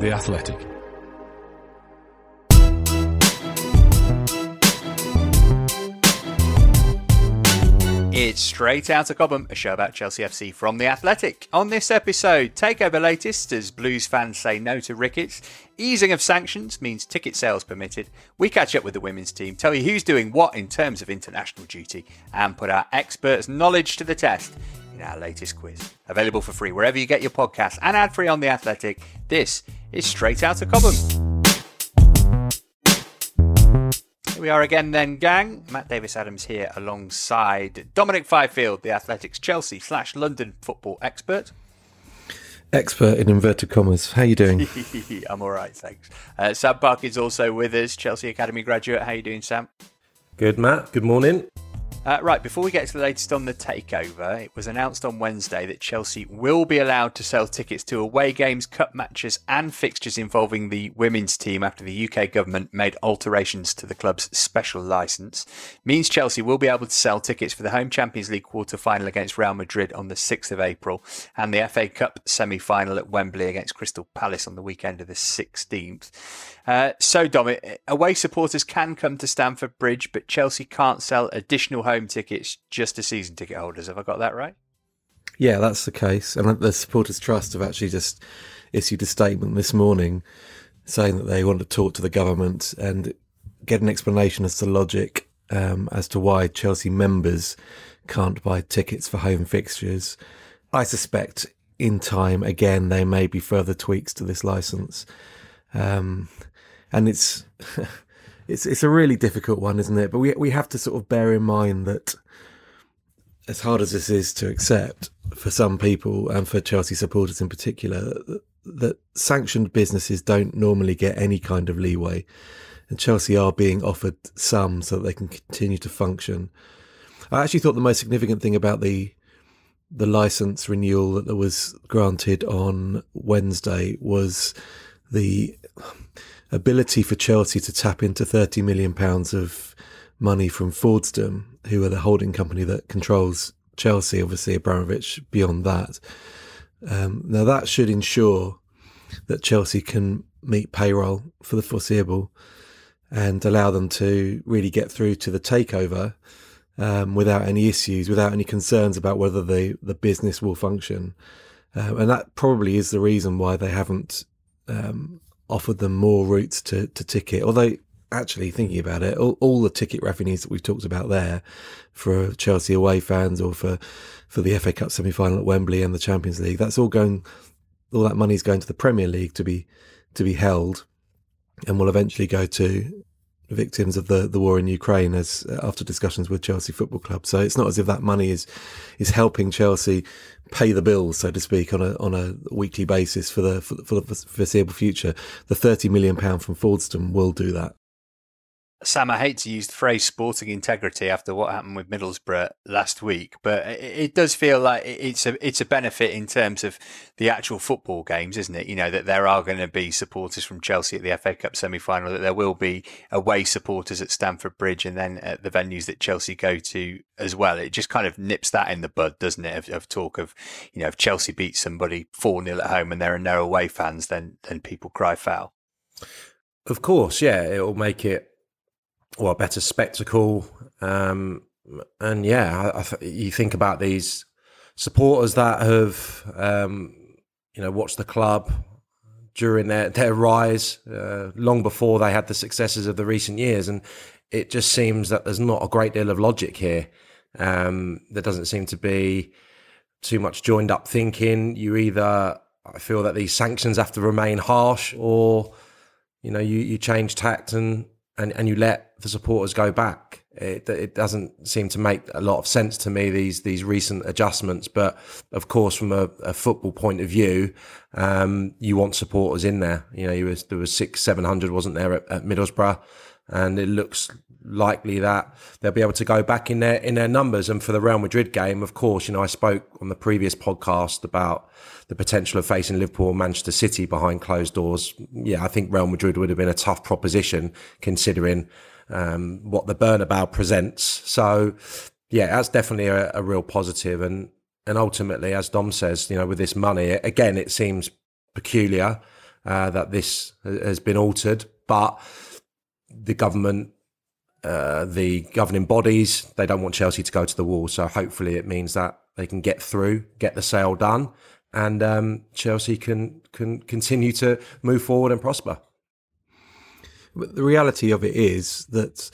The Athletic. It's Straight Out of Cobham, a show about Chelsea FC from The Athletic. On this episode, takeover latest as Blues fans say no to Ricketts, easing of sanctions means ticket sales permitted, we catch up with the women's team, tell you who's doing what in terms of international duty, and put our experts' knowledge to the test in our latest quiz. Available for free wherever you get your podcasts and ad-free on The Athletic. This is Straight Out of Cobham. We are again then, gang. Matt Davis-Adams here alongside Dominic Fifield, the Athletic's Chelsea/London football expert. Expert in inverted commas. How you doing? I'm all right, thanks. Sam Park is also with us, Chelsea Academy graduate. How you doing, Sam? Good, Matt. Good morning. Right, before we get to the latest on the takeover, it was announced on Wednesday that Chelsea will be allowed to sell tickets to away games, cup matches and fixtures involving the women's team after the UK government made alterations to the club's special licence. Means Chelsea will be able to sell tickets for the home Champions League quarter-final against Real Madrid on the 6th of April and the FA Cup semi-final at Wembley against Crystal Palace on the weekend of the 16th. So, Dom, away supporters can come to Stamford Bridge, but Chelsea can't sell additional home tickets just to season ticket holders. Have I got that right? Yeah, that's the case. And the Supporters Trust have actually just issued a statement this morning saying that they want to talk to the government and get an explanation as to logic as to why Chelsea members can't buy tickets for home fixtures. I suspect in time, again, there may be further tweaks to this licence. And it's... It's a really difficult one, isn't it? But we have to sort of bear in mind that as hard as this is to accept for some people and for Chelsea supporters in particular, that sanctioned businesses don't normally get any kind of leeway. And Chelsea are being offered some so that they can continue to function. I actually thought the most significant thing about the licence renewal that was granted on Wednesday was the ability for Chelsea to tap into £30 million of money from Fordstone, who are the holding company that controls Chelsea, obviously Abramovich beyond that. Now that should ensure that Chelsea can meet payroll for the foreseeable and allow them to really get through to the takeover without any issues, without any concerns about whether the business will function. And that probably is the reason why they haven't offered them more routes to ticket. Although, actually, thinking about it, all the ticket revenues that we've talked about there for Chelsea away fans or for the FA Cup semi-final at Wembley and the Champions League, that's all going. All that money's going to the Premier League to be held, and will eventually go to victims of the war in Ukraine, as after discussions with Chelsea Football Club. So it's not as if that money is helping Chelsea pay the bills, so to speak, on a weekly basis for the foreseeable future. The £30 million from Fordstone will do that. Sam, I hate to use the phrase sporting integrity after what happened with Middlesbrough last week, but it does feel like it's a benefit in terms of the actual football games, isn't it? You know, that there are going to be supporters from Chelsea at the FA Cup semi-final, that there will be away supporters at Stamford Bridge and then at the venues that Chelsea go to as well. It just kind of nips that in the bud, doesn't it? Of talk of, you know, if Chelsea beats somebody 4-0 at home and there are no away fans, then people cry foul. Of course, yeah, it will make it, well, a better spectacle. And yeah, you think about these supporters that have, watched the club during their rise, long before they had the successes of the recent years. And it just seems that there's not a great deal of logic here. There doesn't seem to be too much joined up thinking. I feel that these sanctions have to remain harsh, or, you change tact and you let the supporters go back. It doesn't seem to make a lot of sense to me, these recent adjustments. But of course, from a football point of view, you want supporters in there. You know, there was 600-700, wasn't there, at Middlesbrough, and it looks likely that they'll be able to go back in their numbers. And for the Real Madrid game, of course, you know, I spoke on the previous podcast about the potential of facing Liverpool and Manchester City behind closed doors. Yeah, I think Real Madrid would have been a tough proposition considering what the Bernabeu presents. So, yeah, that's definitely a real positive. And ultimately, as Dom says, you know, with this money, again, it seems peculiar that this has been altered. But the government, the governing bodies, they don't want Chelsea to go to the wall. So hopefully it means that they can get through, get the sale done, and Chelsea can continue to move forward and prosper. But the reality of it is that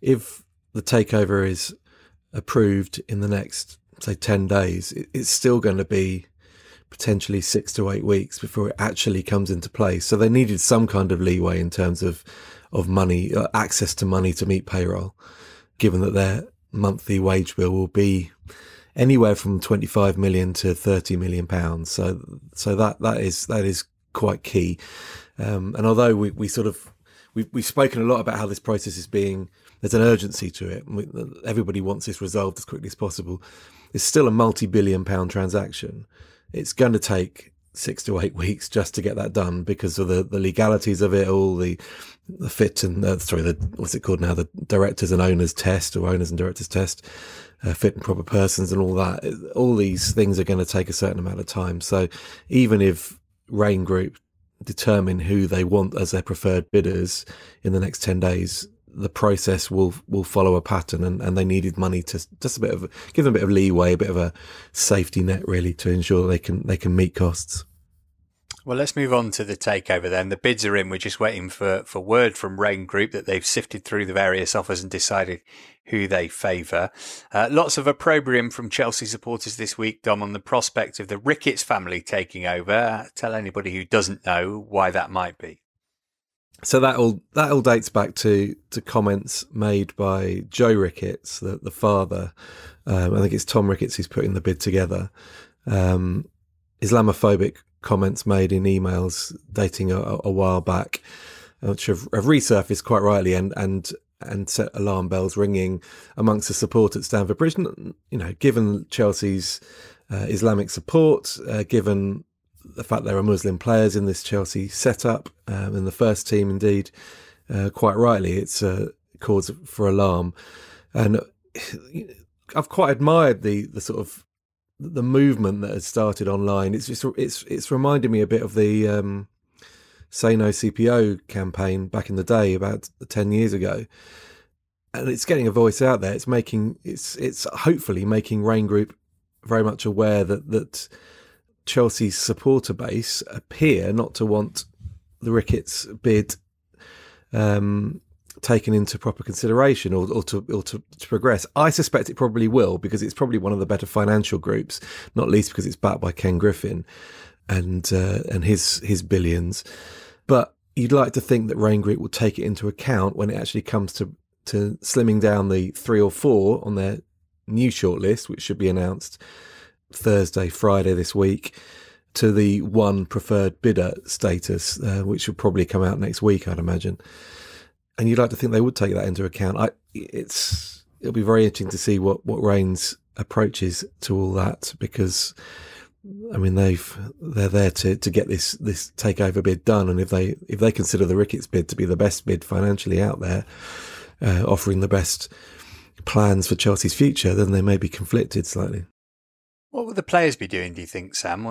if the takeover is approved in the next, say, 10 days, it's still going to be potentially 6 to 8 weeks before it actually comes into play. So they needed some kind of leeway in terms of money, access to money to meet payroll, given that their monthly wage bill will be anywhere from 25 million to 30 million pounds. So that is quite key. And although we sort of, We've spoken a lot about how this process is being, there's an urgency to it. Everybody wants this resolved as quickly as possible. It's still a multi-billion pound transaction. It's going to take 6 to 8 weeks just to get that done because of the legalities of it all, the fit and, what's it called now, the directors and owners test, or owners and directors test, fit and proper persons and all that. All these things are going to take a certain amount of time. So even if Raine Group determine who they want as their preferred bidders in the next 10 days, the process will follow a pattern, and they needed money to just give them a bit of leeway, a bit of a safety net really to ensure they can meet costs. Well, let's move on to the takeover then. The bids are in. We're just waiting for word from Raine Group that they've sifted through the various offers and decided who they favour. Lots of opprobrium from Chelsea supporters this week, Dom, on the prospect of the Ricketts family taking over. Tell anybody who doesn't know why that might be. So that all dates back to comments made by Joe Ricketts, the father. I think it's Tom Ricketts who's putting the bid together. Islamophobic comments made in emails dating a while back, which have resurfaced quite rightly and set alarm bells ringing amongst the support at Stamford Bridge. You know, given Chelsea's Islamic support, given the fact there are Muslim players in this Chelsea setup, in the first team indeed, quite rightly, it's a cause for alarm. And I've quite admired the sort of the movement that has started online. It's reminded me a bit of the Say No CPO campaign back in the day, about 10 years ago. And it's getting a voice out there. It's making, it's hopefully making Raine Group very much aware that Chelsea's supporter base appear not to want the Ricketts bid taken into proper consideration or to progress. I suspect it probably will, because it's probably one of the better financial groups, not least because it's backed by Ken Griffin and his billions. But you'd like to think that Raine Group will take it into account when it actually comes to slimming down the 3 or 4 on their new shortlist, which should be announced Thursday, Friday this week, to the 1 preferred bidder status, which will probably come out next week, I'd imagine. And you'd like to think they would take that into account. It'll be very interesting to see what Raine's approach is to all that, because, I mean, they're there to get this takeover bid done, and if they consider the Ricketts bid to be the best bid financially out there, offering the best plans for Chelsea's future, then they may be conflicted slightly. What will the players be doing, do you think, Sam?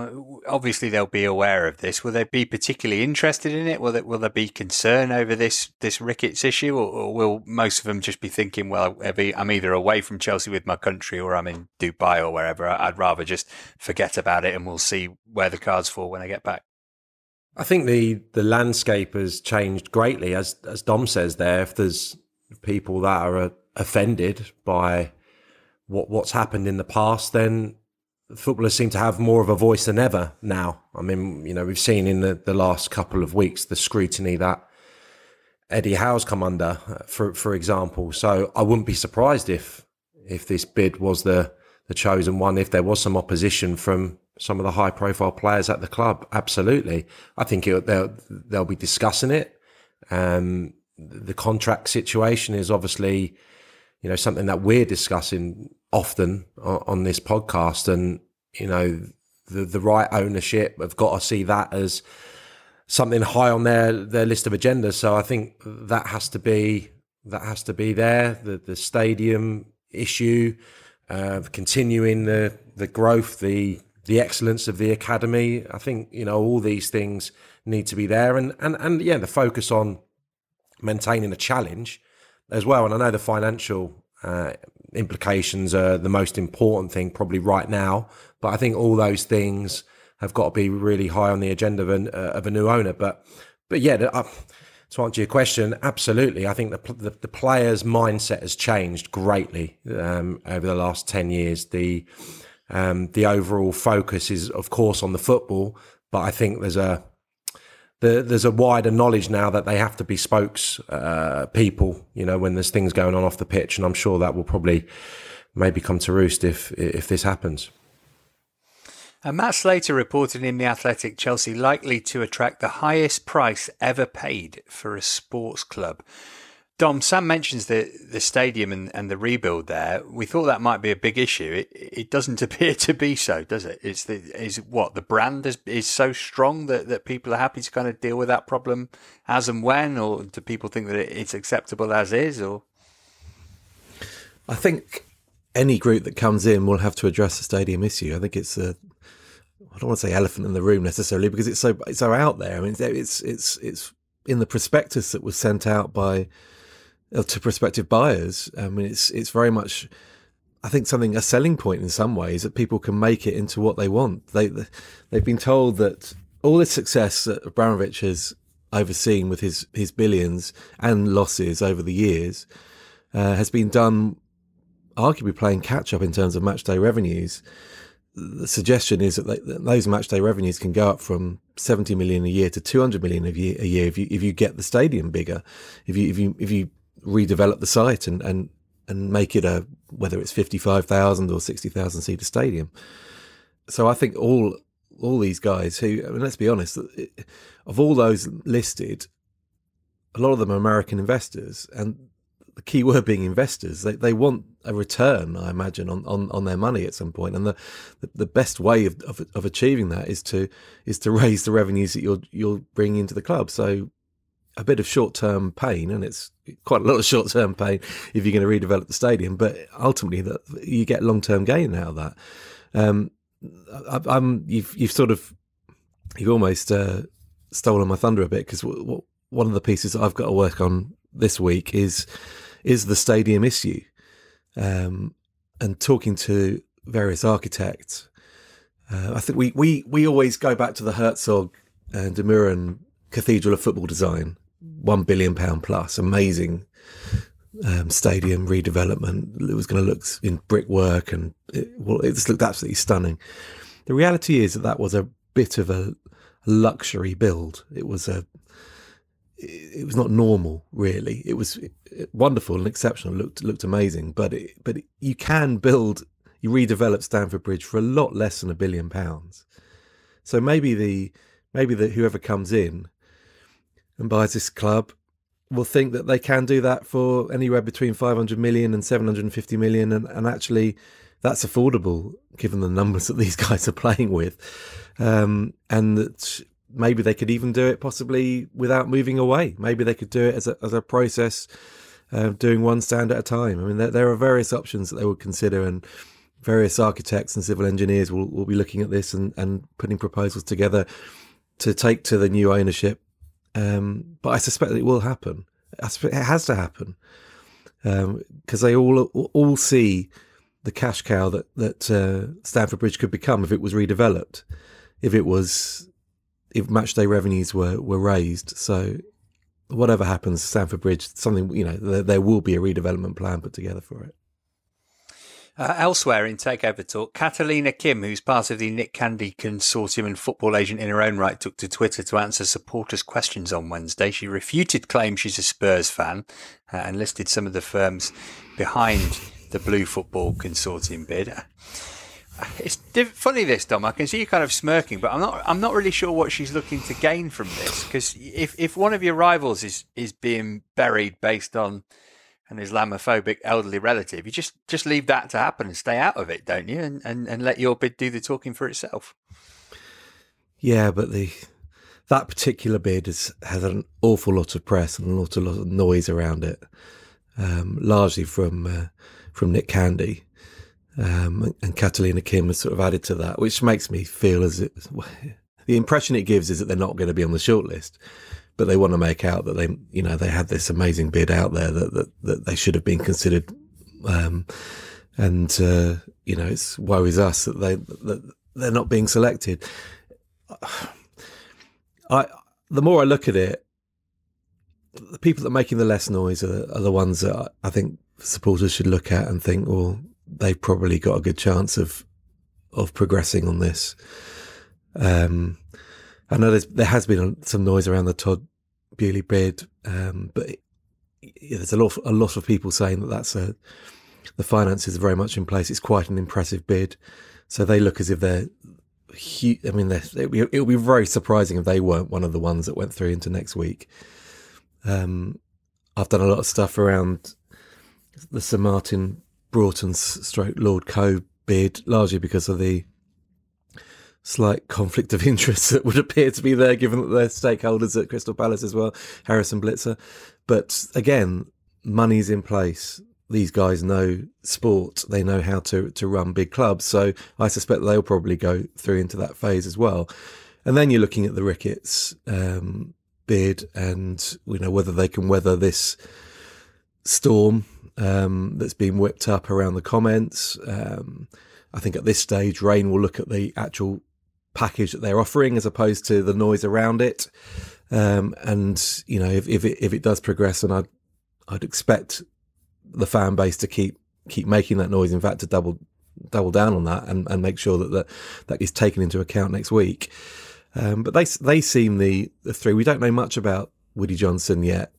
Obviously, they'll be aware of this. Will they be particularly interested in it? Will there be concern over this Ricketts issue? Or will most of them just be thinking, well, I'm either away from Chelsea with my country, or I'm in Dubai or wherever. I'd rather just forget about it, and we'll see where the cards fall when I get back. I think the landscape has changed greatly. As Dom says there, if there's people that are offended by what's happened in the past, then footballers seem to have more of a voice than ever now. I mean, you know, we've seen in the last couple of weeks the scrutiny that Eddie Howe's come under, for example. So I wouldn't be surprised if this bid was the chosen one, if there was some opposition from some of the high profile players at the club. Absolutely. I think they'll be discussing it. The contract situation is obviously, you know, something that we're discussing often on this podcast, and, you know, the right ownership have got to see that as something high on their list of agendas. So I think that has to be there. The stadium issue, continuing the growth, the excellence of the academy. I think, you know, all these things need to be there, and yeah, the focus on maintaining a challenge as well. And I know the financial implications are the most important thing probably right now, but I think all those things have got to be really high on the agenda of a new owner. But yeah, to answer your question, absolutely. I think the players' mindset has changed greatly over the last 10 years. The overall focus is, of course, on the football, but I think there's a wider knowledge now that they have to be spokespeople, you know, when there's things going on off the pitch, and I'm sure that will probably maybe come to roost if this happens. And Matt Slater reported in The Athletic, Chelsea likely to attract the highest price ever paid for a sports club. Dom, Sam mentions the stadium and the rebuild there. We thought that might be a big issue. It doesn't appear to be so, does it? The brand is so strong that people are happy to kind of deal with that problem as and when, or do people think that it's acceptable as is? Or I think any group that comes in will have to address the stadium issue. I think it's I don't want to say elephant in the room necessarily, because it's so out there. I mean, it's in the prospectus that was sent out to prospective buyers. I mean, it's very much, I think, something, a selling point in some ways, that people can make it into what they want. They've been told that all this success that Abramovich has overseen with his billions and losses over the years has been done arguably playing catch up in terms of matchday revenues. The suggestion is that those matchday revenues can go up from 70 million a year to 200 million a year if you get the stadium bigger, if you redevelop the site and make it a, whether it's 55,000 or 60,000 seater stadium. So I think all these guys who, I mean, let's be honest, of all those listed, a lot of them are American investors, and the key word being investors. They want a return, I imagine, on their money at some point. And the best way of achieving that is to raise the revenues that you're bringing into the club. So a bit of short-term pain, and it's quite a lot of short-term pain if you're going to redevelop the stadium, but ultimately you get long-term gain out of that. You've almost stolen my thunder a bit, because one of the pieces I've got to work on this week is the stadium issue, and talking to various architects. I think we always go back to the Herzog and de Meuron Cathedral of Football Design, £1 billion plus, amazing stadium redevelopment. It was going to look in brickwork, and it just looked absolutely stunning. The reality is that was a bit of a luxury build. It was not normal, really. It was wonderful and exceptional, looked amazing, but you can redevelop Stamford Bridge for a lot less than £1 billion. So maybe whoever comes in and buys this club will think that they can do that for anywhere between 500 million and 750 million, and actually that's affordable given the numbers that these guys are playing with, and that maybe they could even do it possibly without moving away. Maybe they could do it as a process, doing one stand at a time. I mean, there are various options that they would consider, and various architects and civil engineers will be looking at this and putting proposals together to take to the new ownership. But I suspect that it will happen. I suspect it has to happen, because they all see the cash cow that Stamford Bridge could become if it was redeveloped, if matchday revenues were raised. So whatever happens, Stamford Bridge, something, you know, there will be a redevelopment plan put together for it. Elsewhere in Takeover Talk, Catalina Kim, who's part of the Nick Candy Consortium and football agent in her own right, took to Twitter to answer supporters' questions on Wednesday. She refuted claims she's a Spurs fan and listed some of the firms behind the Blue Football Consortium bid. It's funny this, Dom. I can see you kind of smirking, but I'm not really sure what she's looking to gain from this, because if one of your rivals is being buried based on an Islamophobic elderly relative, you just leave that to happen and stay out of it, don't you? And let your bid do the talking for itself. Yeah, but that particular bid has an awful lot of press and a lot of noise around it, largely from Nick Candy. And Catalina Kim has sort of added to that, which makes me feel the impression it gives is that they're not going to be on the shortlist, but they want to make out that they had this amazing bid out there that they should have been considered, and it's woe is us that they're not being selected. The more I look at it, the people that are making the less noise are the ones that I think supporters should look at and think, well, they've probably got a good chance of progressing on this. I know there has been some noise around the Todd Bewley bid, but there's a lot of people saying that the finances are very much in place. It's quite an impressive bid, so they look as if they're huge. I mean, it'll be very surprising if they weren't one of the ones that went through into next week. I've done a lot of stuff around the Sir Martin Broughton's/Lord Coe bid, largely because of the slight conflict of interest that would appear to be there, given that they're stakeholders at Crystal Palace as well, Harrison Blitzer. But again, money's in place. These guys know sport. They know how to run big clubs. So I suspect they'll probably go through into that phase as well. And then you're looking at the Ricketts bid and whether they can weather this storm that's been whipped up around the comments. I think at this stage, Raine will look at the actual package that they're offering as opposed to the noise around it. And if it does progress, and I'd expect the fan base to keep making that noise. In fact, to double down on that and make sure that is taken into account next week. But they seem the three. We don't know much about Woody Johnson yet,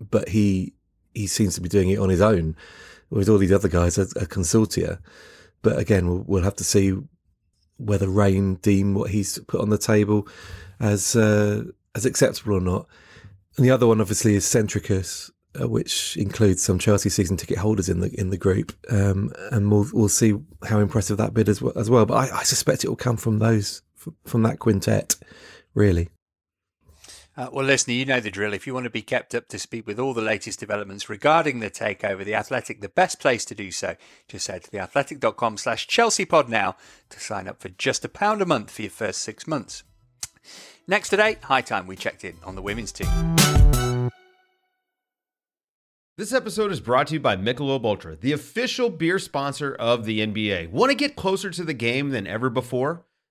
but he seems to be doing it on his own, whereas all these other guys are consortia. But again, we'll have to see whether Raine deem what he's put on the table as acceptable or not. And the other one, obviously, is Centricus, which includes some Chelsea season ticket holders in the group, and we'll see how impressive that bid as well. But I suspect it will come from those from that quintet, really. Well, listener, you know the drill. If you want to be kept up to speed with all the latest developments regarding the takeover, The Athletic, the best place to do so. Just head to theathletic.com/ChelseaPod now to sign up for just £1 a month for your first 6 months. Next today, high time we checked in on the women's team. This episode is brought to you by Michelob Ultra, the official beer sponsor of the NBA. Want to get closer to the game than ever before?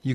You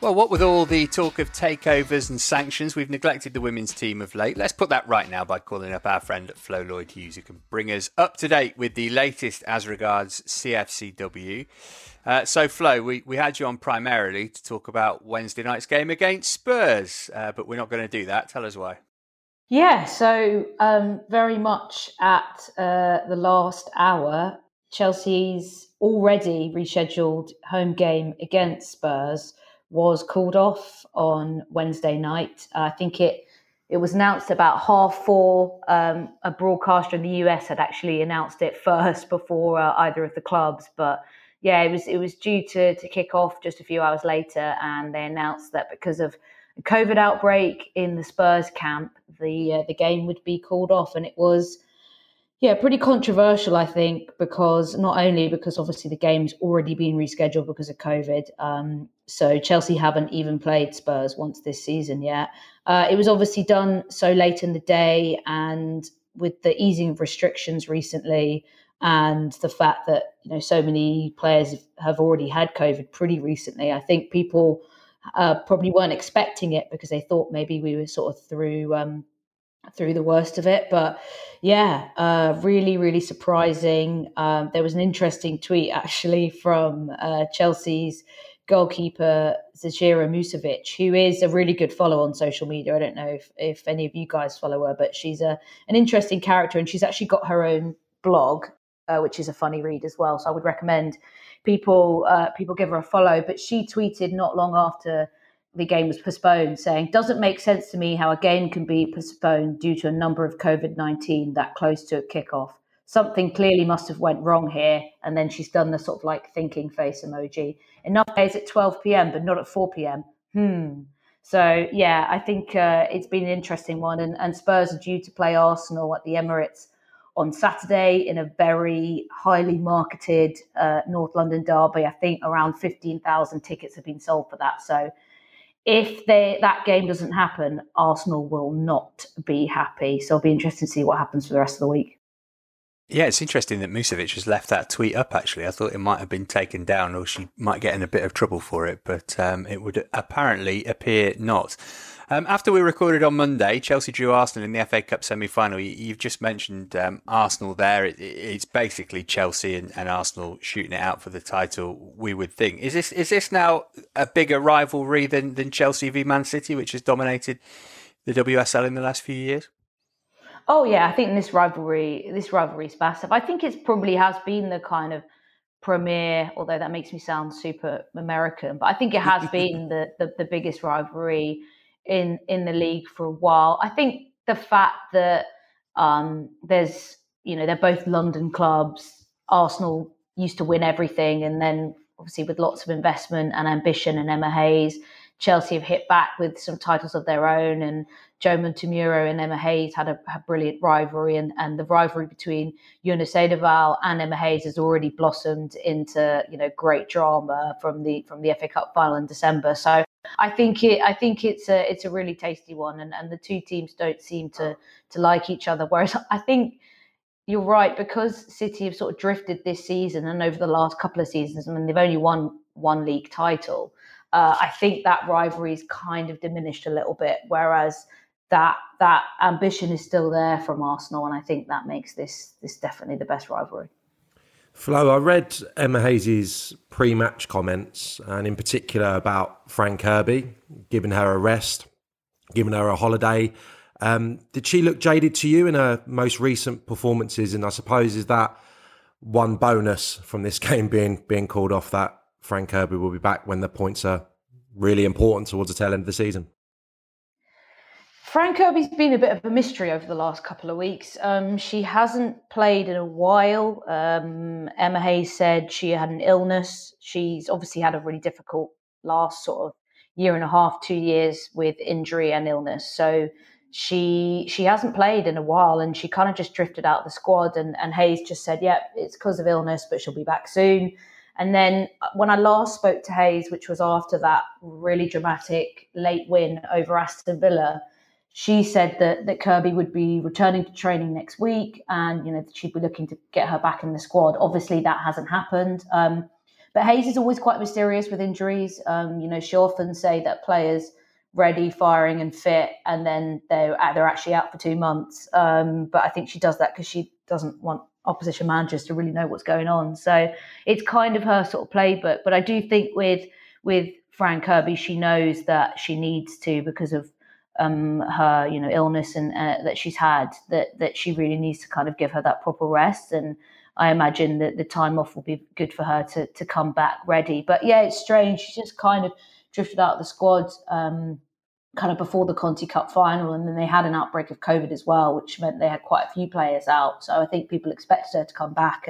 Well, what with all the talk of takeovers and sanctions, we've neglected the women's team of late. Let's put that right now by calling up our friend at Flo Lloyd-Hughes, who can bring us up to date with the latest as regards CFCW. So, Flo, we had you on primarily to talk about Wednesday night's game against Spurs, but we're not going to do that. Tell us why. Yeah, so very much at the last hour, Chelsea's already rescheduled home game against Spurs was called off on Wednesday night. I think it It was announced about 4:30. A broadcaster in the US had actually announced it first before either of the clubs. But yeah, it was due to kick off just a few hours later, and they announced that because of a COVID outbreak in the Spurs camp, the game would be called off. And it was, yeah, pretty controversial, I think, because not only because obviously the game's already been rescheduled because of COVID, so Chelsea haven't even played Spurs once this season yet. It was obviously done so late in the day, and with the easing of restrictions recently and the fact that, you know, so many players have already had COVID pretty recently, I think people probably weren't expecting it because they thought maybe we were sort of through the worst of it. But yeah, really, really surprising. There was an interesting tweet actually from Chelsea's goalkeeper, Zahira Musovic, who is a really good follow on social media. I don't know if any of you guys follow her, but she's an interesting character, and she's actually got her own blog, which is a funny read as well. So I would recommend people give her a follow. But she tweeted not long after the game was postponed, saying, "Doesn't make sense to me how a game can be postponed due to a number of COVID-19 that close to a kickoff. Something clearly must have went wrong here." And then she's done the sort of like thinking face emoji. "Enough days at 12 p.m., but not at 4 p.m. So yeah, I think it's been an interesting one. And Spurs are due to play Arsenal at the Emirates on Saturday in a very highly marketed North London derby. I think around 15,000 tickets have been sold for that. So if that game doesn't happen, Arsenal will not be happy. So it'll be interesting to see what happens for the rest of the week. Yeah, it's interesting that Musovic has left that tweet up, actually. I thought it might have been taken down, or she might get in a bit of trouble for it, but it would apparently appear not. After we recorded on Monday, Chelsea drew Arsenal in the FA Cup semi-final. You've just mentioned Arsenal there. It's basically Chelsea and Arsenal shooting it out for the title, we would think. Is this now a bigger rivalry than Chelsea v Man City, which has dominated the WSL in the last few years? Oh yeah, I think this rivalry is massive. I think it probably has been the kind of premier, although that makes me sound super American, but I think it has been the biggest rivalry in the league for a while. I think the fact that there's, you know, they're both London clubs. Arsenal used to win everything, and then obviously with lots of investment and ambition and Emma Hayes, Chelsea have hit back with some titles of their own, and Joe Montemurro and Emma Hayes had a brilliant rivalry, and the rivalry between Yunus Edeval and Emma Hayes has already blossomed into, you know, great drama from the FA Cup final in December. So I think it's a really tasty one, and the two teams don't seem to like each other. Whereas I think you're right, because City have sort of drifted this season and over the last couple of seasons, I mean, they've only won one league title. I think that rivalry's kind of diminished a little bit, whereas that ambition is still there from Arsenal, and I think that makes this definitely the best rivalry. Flo, I read Emma Hayes' pre-match comments, and in particular about Fran Kirby, giving her a rest, giving her a holiday. Did she look jaded to you in her most recent performances? And I suppose is that one bonus from this game being called off, that Fran Kirby will be back when the points are really important towards the tail end of the season? Fran Kirby's been a bit of a mystery over the last couple of weeks. She hasn't played in a while. Emma Hayes said she had an illness. She's obviously had a really difficult last sort of year and a half, 2 years with injury and illness. So she hasn't played in a while, and she kind of just drifted out of the squad. And Hayes just said, yeah, it's because of illness, but she'll be back soon. And then when I last spoke to Hayes, which was after that really dramatic late win over Aston Villa, she said that Kirby would be returning to training next week, and, you know, she'd be looking to get her back in the squad. Obviously, that hasn't happened. But Hayes is always quite mysterious with injuries. You know, she often say that players ready, firing and fit, and then they're actually out for 2 months. But I think she does that because she doesn't want opposition managers to really know what's going on. So it's kind of her sort of playbook. But I do think with Fran Kirby, she knows that she needs to, because of her, you know, illness and that she's had, that she really needs to kind of give her that proper rest. And I imagine that the time off will be good for her to come back ready. But yeah, it's strange. She's just kind of drifted out of the squad. kind of before the Conti Cup final, and then they had an outbreak of COVID as well, which meant they had quite a few players out. So I think people expected her to come back,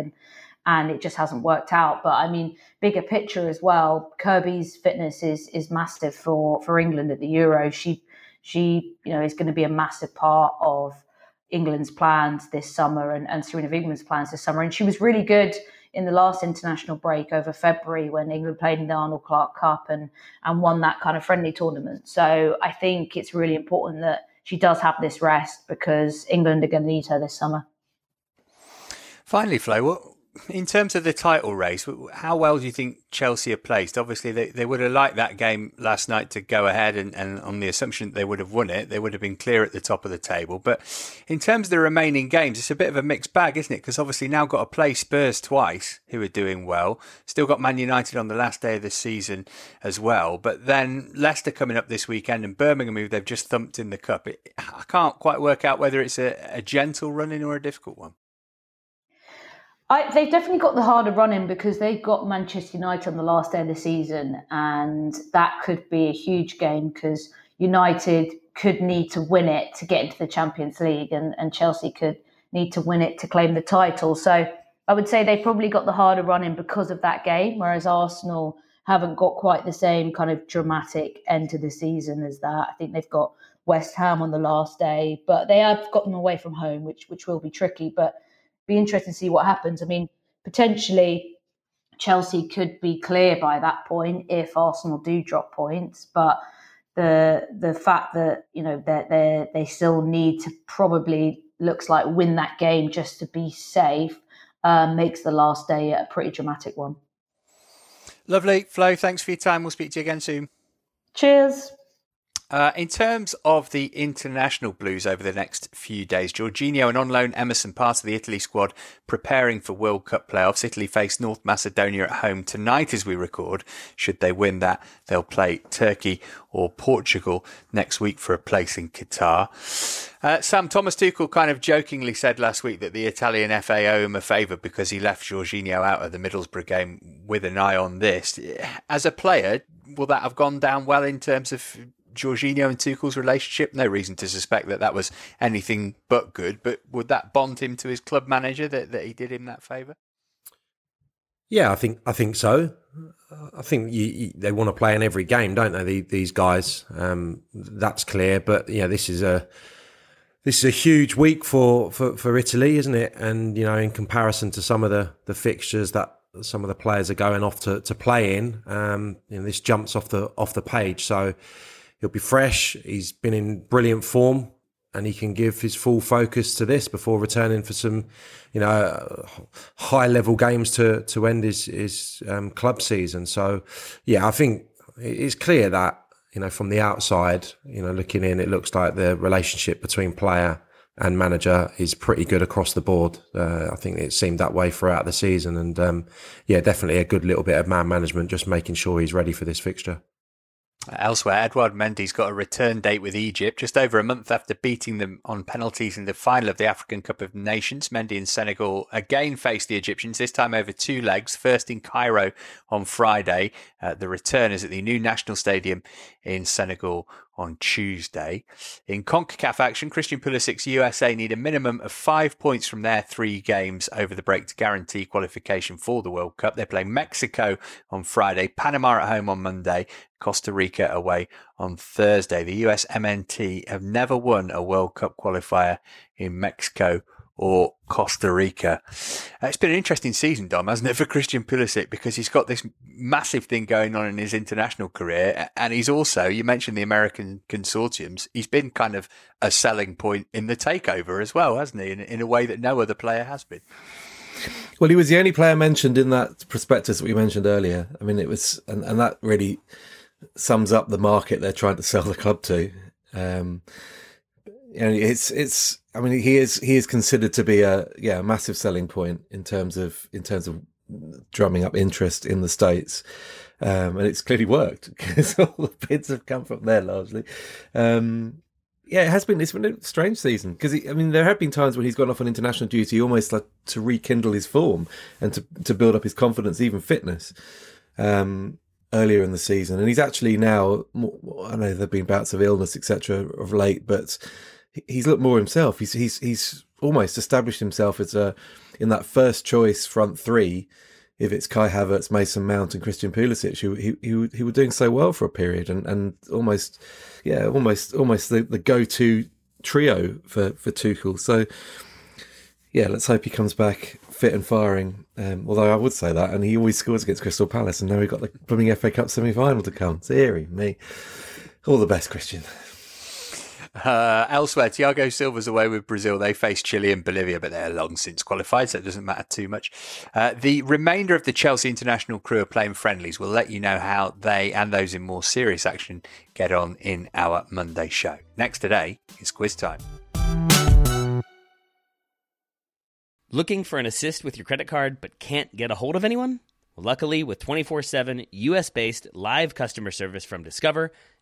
and it just hasn't worked out. But I mean, bigger picture as well, Kirby's fitness is massive for England at the Euro. She you know, is going to be a massive part of England's plans this summer and Serena Wiegmann's plans this summer. And she was really good in the last international break over February when England played in the Arnold Clark Cup and won that kind of friendly tournament. So I think it's really important that she does have this rest because England are going to need her this summer. Finally, Flo, in terms of the title race, how well do you think Chelsea are placed? Obviously, they would have liked that game last night to go ahead, and on the assumption that they would have won it, they would have been clear at the top of the table. But in terms of the remaining games, it's a bit of a mixed bag, isn't it? Because obviously now got to play Spurs twice, who are doing well. Still got Man United on the last day of the season as well. But then Leicester coming up this weekend and Birmingham, who they've just thumped in the cup. I can't quite work out whether it's a gentle run-in or a difficult one. They've definitely got the harder run-in because they've got Manchester United on the last day of the season, and that could be a huge game because United could need to win it to get into the Champions League, and Chelsea could need to win it to claim the title. So I would say they've probably got the harder run-in because of that game, whereas Arsenal haven't got quite the same kind of dramatic end to the season as that. I think they've got West Ham on the last day, but they have got them away from home, which will be tricky, but be interesting to see what happens. I mean, potentially Chelsea could be clear by that point if Arsenal do drop points, but the fact that, you know, they still need to probably, looks like, win that game just to be safe makes the last day a pretty dramatic one. Lovely. Flo, thanks for your time. We'll speak to you again soon. Cheers. In terms of the international blues over the next few days, Jorginho and on loan Emerson, part of the Italy squad, preparing for World Cup playoffs. Italy face North Macedonia at home tonight as we record. Should they win that, they'll play Turkey or Portugal next week for a place in Qatar. Sam, Thomas Tuchel kind of jokingly said last week that the Italian FA owe him a favour because he left Jorginho out of the Middlesbrough game with an eye on this. As a player, will that have gone down well in terms of Jorginho and Tuchel's relationship? No reason to suspect that that was anything but good, but would that bond him to his club manager that he did him that favour? Yeah, I think so. I think they want to play in every game, don't they? These guys, that's clear. But yeah, this is a huge week for Italy, isn't it? And you know, in comparison to some of the fixtures that some of the players are going off to play in, you know, this jumps off the page. So he'll be fresh. He's been in brilliant form, and he can give his full focus to this before returning for some, you know, high-level games to end his club season. So, yeah, I think it's clear that, you know, from the outside, you know, looking in, it looks like the relationship between player and manager is pretty good across the board. I think it seemed that way throughout the season, and yeah, definitely a good little bit of man management, just making sure he's ready for this fixture. Elsewhere, Edward Mendy's got a return date with Egypt just over a month after beating them on penalties in the final of the African Cup of Nations. Mendy and Senegal again face the Egyptians, this time over two legs, first in Cairo on Friday. The return is at the new national stadium in Senegal on Tuesday. In CONCACAF action, Christian Pulisic's USA need a minimum of 5 points from their three games over the break to guarantee qualification for the World Cup. They play Mexico on Friday, Panama at home on Monday, Costa Rica away on Thursday. The US MNT have never won a World Cup qualifier in Mexico or Costa Rica. It's been an interesting season, Dom, hasn't it, for Christian Pulisic, because he's got this massive thing going on in his international career, and he's also, you mentioned the American consortiums, he's been kind of a selling point in the takeover as well, hasn't he, in a way that no other player has been. Well, he was the only player mentioned in that prospectus that we mentioned earlier. I mean, it was, and that really sums up the market they're trying to sell the club to. You know, it's. I mean, he is considered to be a massive selling point in terms of drumming up interest in the States, and it's clearly worked because all the bids have come from there largely. Yeah, it's been a strange season because I mean there have been times when he's gone off on international duty almost like to rekindle his form and to build up his confidence, even fitness. earlier in the season, and he's actually now, I know there've been bouts of illness, etc., of late, but he's looked more himself. He's almost established himself as in that first choice front three. If it's Kai Havertz, Mason Mount, and Christian Pulisic, who were doing so well for a period, and almost the go-to trio for Tuchel. So yeah, let's hope he comes back fit and firing. Although I would say that, and he always scores against Crystal Palace, and now we've got the blooming FA Cup semi-final to come. Deary me, all the best, Christian. Elsewhere, Thiago Silva's away with Brazil. They face Chile and Bolivia, but they're long since qualified, so it doesn't matter too much. The remainder of the Chelsea international crew are playing friendlies. We'll let you know how they and those in more serious action get on in our Monday show. Next today is quiz time. Looking for an assist with your credit card but can't get a hold of anyone? Well, luckily, with 24/7 US-based live customer service from Discover,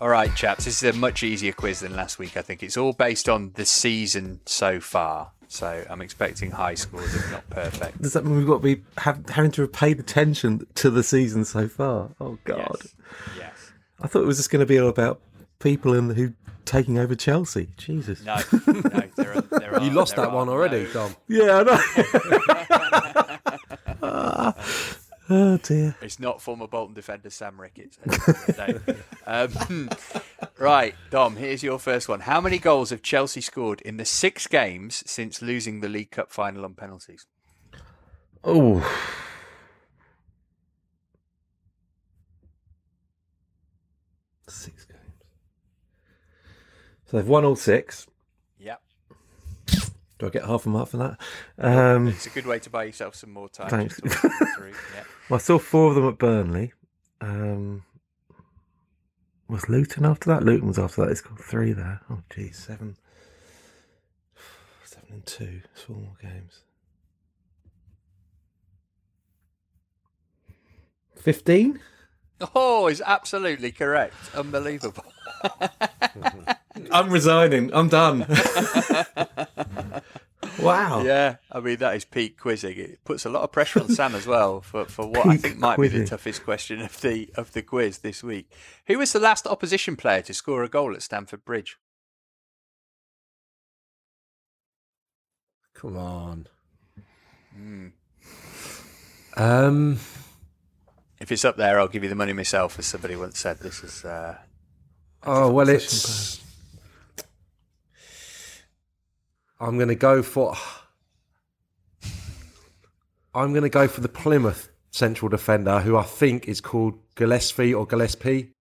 All right, chaps, this is a much easier quiz than last week, I think. It's all based on the season so far, so I'm expecting high scores, if not perfect. Does that mean we've got to be having to have paid attention to the season so far? Oh, God. Yes. I thought it was just going to be all about people who taking over Chelsea. Jesus. No, there are. You lost that one already, Tom. Yeah, I know. Oh dear! It's not former Bolton defender Sam Ricketts. Right, Dom. Here's your first one. How many goals have Chelsea scored in the 6 games since losing the League Cup final on penalties? Oh, six games. So they've won all 6. Yep. Do I get half a mark for that? It's a good way to buy yourself some more time. Thanks. I saw 4 of them at Burnley. Was Luton after that? Luton was after that. It's got 3 there. Oh, geez. 7 and 2. It's 4 more games. 15? Oh, he's absolutely correct. Unbelievable. I'm resigning. I'm done. Wow. Yeah, I mean, that is peak quizzing. It puts a lot of pressure on Sam as well for what peak I think might quizzing. Be the toughest question of the quiz this week. Who was the last opposition player to score a goal at Stamford Bridge? Come on. If it's up there, I'll give you the money myself, as somebody once said. This is... well, it's... I'm going to go for the Plymouth central defender, who I think is called Gillespie or Gillespie.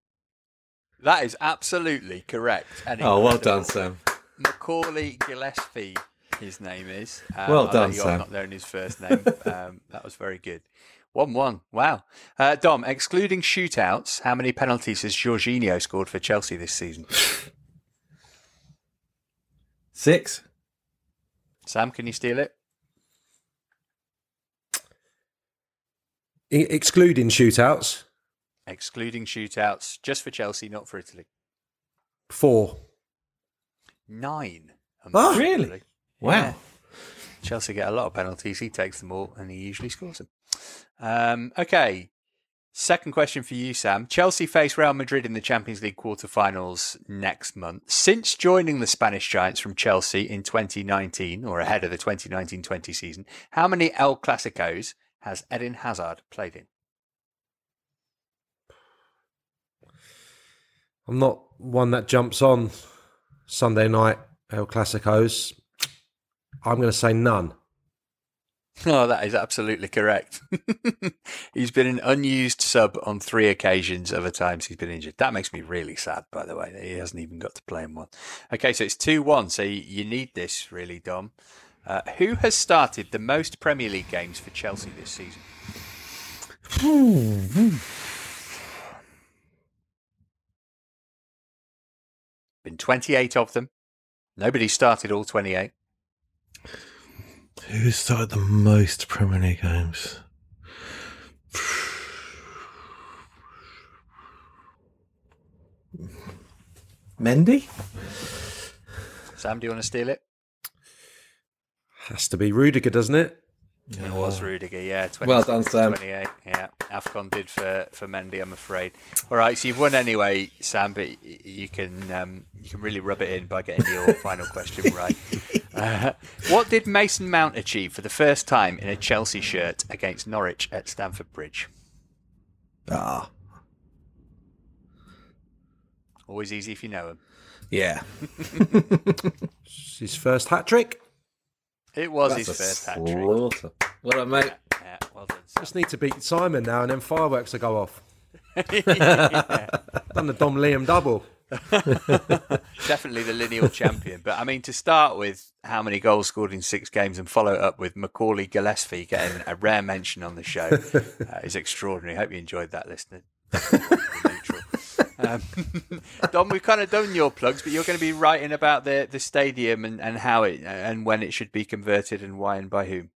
That is absolutely correct. Well done, Sam. Macauley Gillespie, his name is. Well done, Sam. I'm not knowing his first name. That was very good. 1-1. Wow. Dom, excluding shootouts, how many penalties has Jorginho scored for Chelsea this season? 6. Sam, can you steal it? Excluding shootouts. Excluding shootouts. Just for Chelsea, not for Italy. 4. 9. Oh, really? Wow. Yeah. Chelsea get a lot of penalties. He takes them all and he usually scores them. Okay. Second question for you, Sam. Chelsea face Real Madrid in the Champions League quarterfinals next month. Since joining the Spanish Giants from Chelsea in 2019, or ahead of the 2019-20 season, how many El Clasicos has Eden Hazard played in? I'm not one that jumps on Sunday night El Clasicos? I'm going to say none. Oh, that is absolutely correct. He's been an unused sub on 3 occasions other times he's been injured. That makes me really sad, by the way, that he hasn't even got to play in one. Okay, so it's 2-1, so you need this really, Dom. Who has started the most Premier League games for Chelsea this season? Been 28 of them. Nobody started all 28. Who started the most Premier League games? Mendy? Sam, do you want to steal it? Has to be Rudiger, doesn't it? It was Rudiger, yeah. 26, well done, Sam. 28, yeah. AFCON did for Mendy, I'm afraid. All right, so you've won anyway, Sam, but you can really rub it in by getting your final question right. What did Mason Mount achieve for the first time in a Chelsea shirt against Norwich at Stamford Bridge? Ah. Always easy if you know him. Yeah. His first hat-trick. It was his first hat-trick. Well done, mate. Yeah, well done, Sam. Just need to beat Simon now and then fireworks will go off. Yeah. Done the Dom Liam double. Definitely the lineal champion. But, I mean, to start with, how many goals scored in 6 games and follow up with Macauley Gillespie getting a rare mention on the show is extraordinary. Hope you enjoyed that, listener. Dom, we've kind of done your plugs, but you're going to be writing about the stadium and how it and when it should be converted and why and by whom.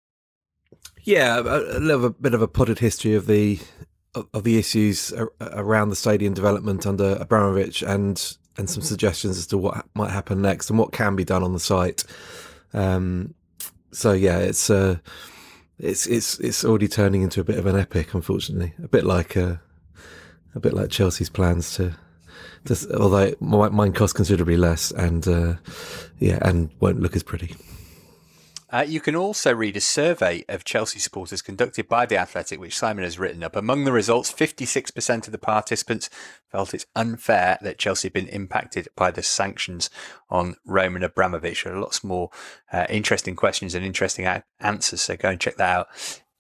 Yeah, a little bit of a potted history of the issues around the stadium development under Abramovich and some suggestions as to what might happen next and what can be done on the site. So yeah, it's already turning into a bit of an epic, unfortunately. A bit like Chelsea's plans to although mine costs considerably less and won't look as pretty. You can also read a survey of Chelsea supporters conducted by The Athletic, which Simon has written up. Among the results, 56% of the participants felt it's unfair that Chelsea had been impacted by the sanctions on Roman Abramovich. There are lots more interesting questions and interesting answers, so go and check that out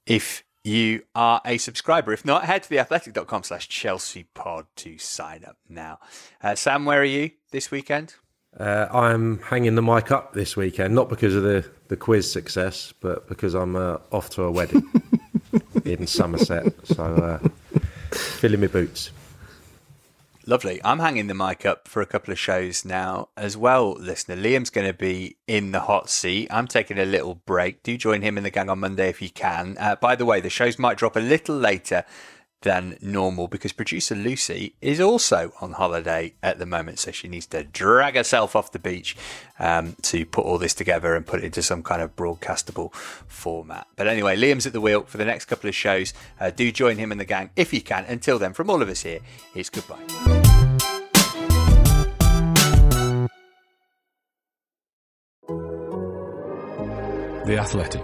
if you are a subscriber. If not, head to theathletic.com/ChelseaPod to sign up now. Sam, where are you this weekend? I'm hanging the mic up this weekend, not because of the quiz success, but because I'm off to a wedding in Somerset. So filling my boots. Lovely. I'm hanging the mic up for a couple of shows now as well, listener. Liam's going to be in the hot seat. I'm taking a little break. Do join him in the gang on Monday if you can. By the way, the shows might drop a little later than normal because producer Lucy is also on holiday at the moment, so she needs to drag herself off the beach to put all this together and put it into some kind of broadcastable format. But anyway, Liam's at the wheel for the next couple of shows. Do join him and the gang if you can. Until then, from all of us here, it's goodbye. The Athletic.